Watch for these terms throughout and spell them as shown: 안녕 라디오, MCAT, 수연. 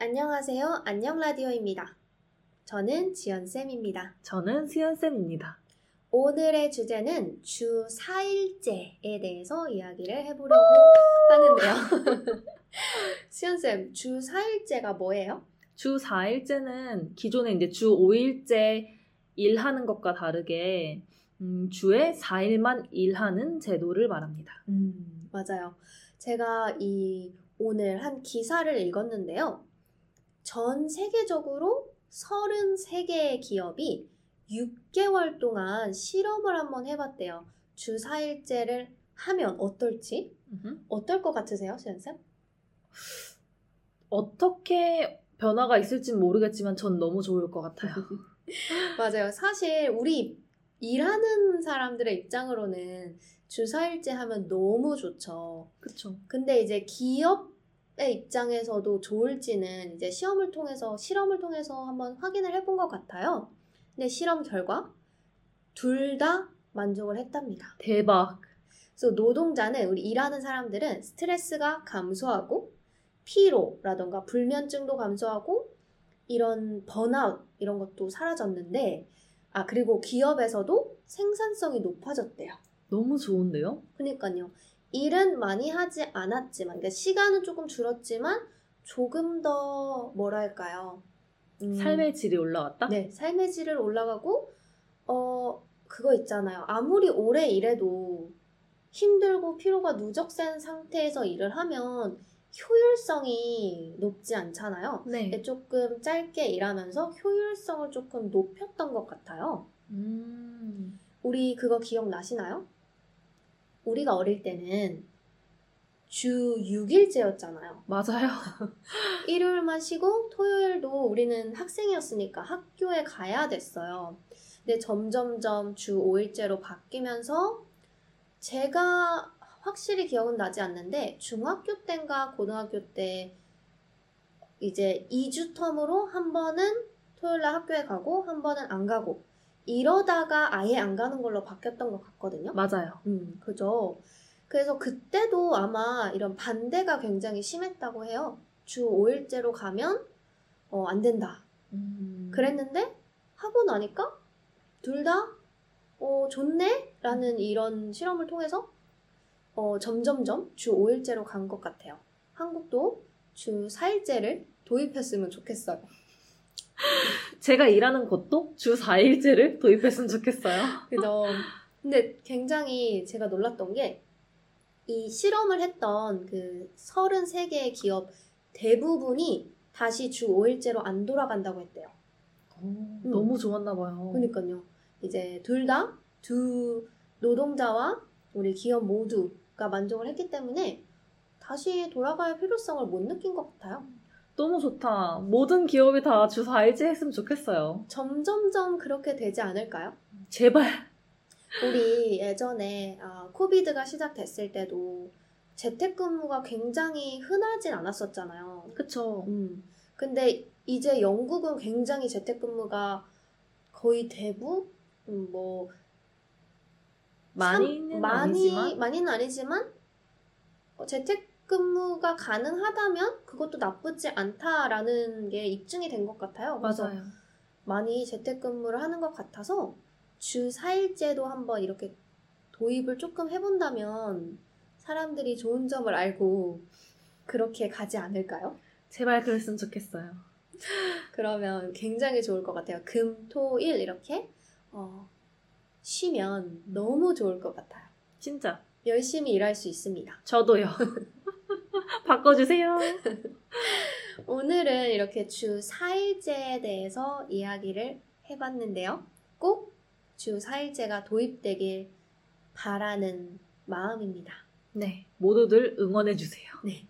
안녕하세요. 안녕 라디오입니다. 저는 지연쌤입니다. 저는 수연쌤입니다. 오늘의 주제는 주 4일제에 대해서 이야기를 해보려고 하는데요. 수연쌤, 주 4일제가 뭐예요? 주 4일제는 기존에 이제 주 5일제 일하는 것과 다르게 주에 4일만 일하는 제도를 말합니다. 맞아요. 제가 오늘 한 기사를 읽었는데요. 전 세계적으로 33개의 기업이 6개월 동안 실험을 한번 해봤대요. 주 4일제를 하면 어떨지? 어떨 것 같으세요, 수연쌤? 어떻게 변화가 있을진 모르겠지만 전 너무 좋을 것 같아요. 맞아요. 사실 우리 일하는 사람들의 입장으로는 주 4일제 하면 너무 좋죠. 그렇죠. 근데 이제 기업의 입장에서도 좋을지는 이제 실험을 통해서 한번 확인을 해본 것 같아요. 근데 실험 결과 둘 다 만족을 했답니다. 대박. 그래서 노동자는, 우리 일하는 사람들은 스트레스가 감소하고 피로라던가 불면증도 감소하고 이런 번아웃 이런 것도 사라졌는데, 그리고 기업에서도 생산성이 높아졌대요. 너무 좋은데요? 그러니까요. 일은 많이 하지 않았지만, 그러니까 시간은 조금 줄었지만 조금 더 뭐랄까요? 삶의 질이 올라갔다? 네, 삶의 질이 올라가고 그거 있잖아요. 아무리 오래 일해도 힘들고 피로가 누적된 상태에서 일을 하면 효율성이 높지 않잖아요. 네. 조금 짧게 일하면서 효율성을 조금 높였던 것 같아요. 우리 그거 기억나시나요? 우리가 어릴 때는 주 6일제였잖아요. 맞아요. 일요일만 쉬고 토요일도 우리는 학생이었으니까 학교에 가야 됐어요. 근데 점점점 주 5일제로 바뀌면서, 제가 확실히 기억은 나지 않는데 중학교 때인가 고등학교 때 이제 2주 텀으로 한 번은 토요일날 학교에 가고 한 번은 안 가고, 이러다가 아예 안 가는 걸로 바뀌었던 것 같거든요. 맞아요. 그죠. 그래서 그때도 아마 이런 반대가 굉장히 심했다고 해요. 주 5일제로 가면 안 된다. 그랬는데 하고 나니까 둘 다 좋네? 라는 이런 실험을 통해서 점점점 주 5일제로 간 것 같아요. 한국도 주 4일제를 도입했으면 좋겠어요. 제가 일하는 곳도 주 4일제를 도입했으면 좋겠어요. 그죠. 근데 굉장히 제가 놀랐던 게, 이 실험을 했던 그 33개의 기업 대부분이 다시 주 5일제로 안 돌아간다고 했대요. 너무 좋았나 봐요. 그러니까요. 이제 둘 다 두 노동자와 우리 기업 모두가 만족을 했기 때문에 다시 돌아갈 필요성을 못 느낀 것 같아요. 너무 좋다. 모든 기업이 다 주 4일제 했으면 좋겠어요. 점점점 그렇게 되지 않을까요? 제발. 우리 예전에 코비드가 시작됐을 때도 재택근무가 굉장히 흔하진 않았었잖아요. 그쵸. 근데 이제 영국은 굉장히 재택근무가 거의 대부분 많이는 아니지만 재택근무가 가능하다면 그것도 나쁘지 않다라는 게 입증이 된 것 같아요. 맞아요. 많이 재택근무를 하는 것 같아서 주 4일제도 한번 이렇게 도입을 조금 해본다면 사람들이 좋은 점을 알고 그렇게 가지 않을까요? 제발 그랬으면 좋겠어요. 그러면 굉장히 좋을 것 같아요. 금, 토, 일 이렇게 쉬면 너무 좋을 것 같아요. 진짜. 열심히 일할 수 있습니다. 저도요. 바꿔주세요. 오늘은 이렇게 주 4일제에 대해서 이야기를 해봤는데요. 꼭 주 4일제가 도입되길 바라는 마음입니다. 네, 모두들 응원해주세요. 네.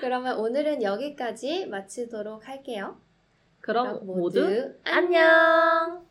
그러면 오늘은 여기까지 마치도록 할게요. 그럼 모두 안녕!